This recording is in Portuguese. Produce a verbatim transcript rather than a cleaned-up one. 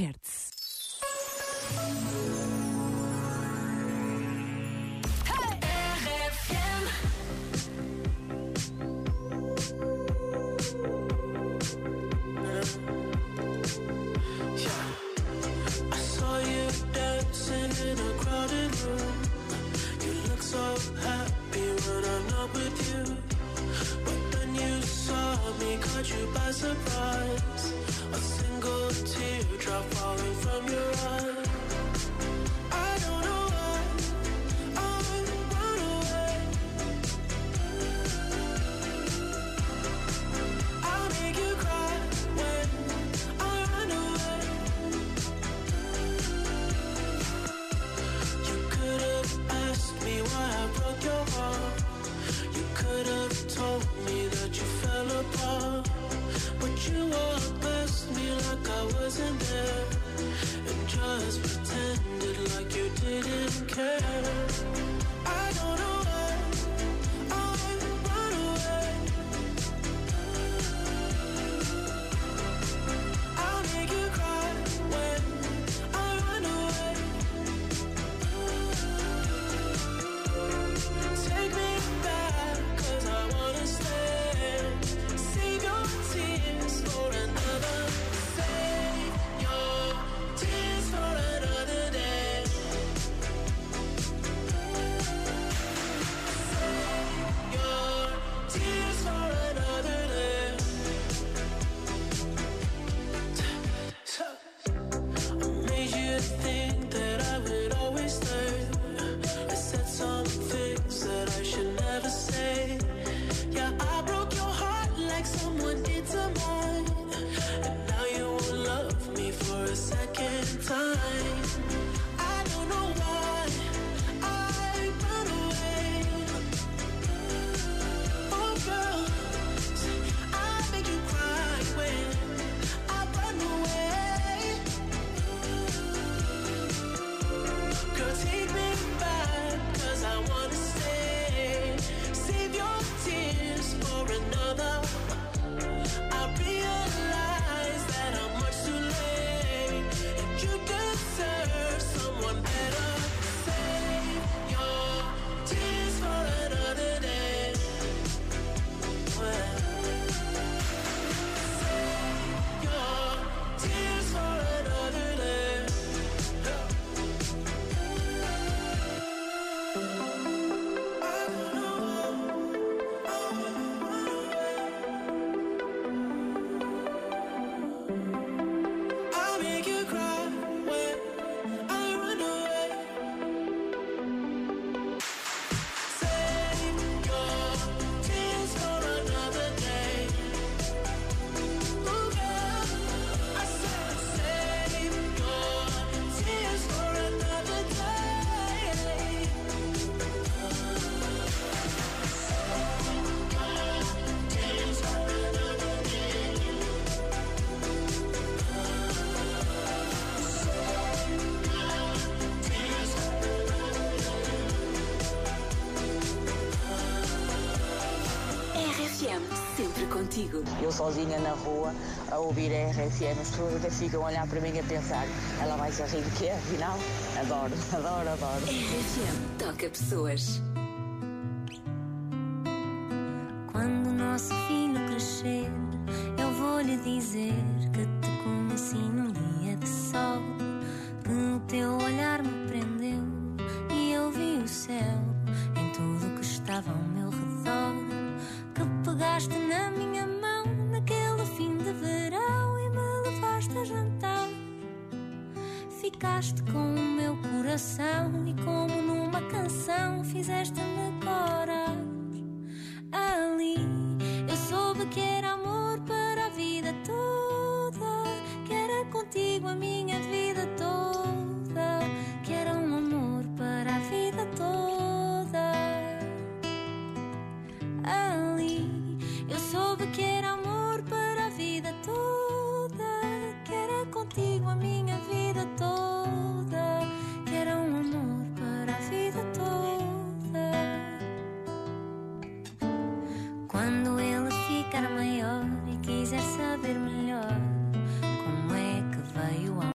perde-se. Eu sozinha na rua a ouvir a R F M, as pessoas até ficam a olhar para mim a pensar, ela vai se rir do quê? Afinal, adoro, adoro, adoro. R F M toca pessoas. Quando o nosso filho crescer, eu vou lhe dizer que te conheci num dia de sol, que o teu olhar me prendeu e eu vi o céu em tudo que estava ao meu redor, que pegaste na minha ficaste com o meu coração e como numa canção fizeste-me corar. Ali eu soube que era amor para a vida toda, que era contigo a minha vida toda, que era um amor para a vida toda. Ali eu soube que era amor para a vida toda, que era contigo a minha vida toda.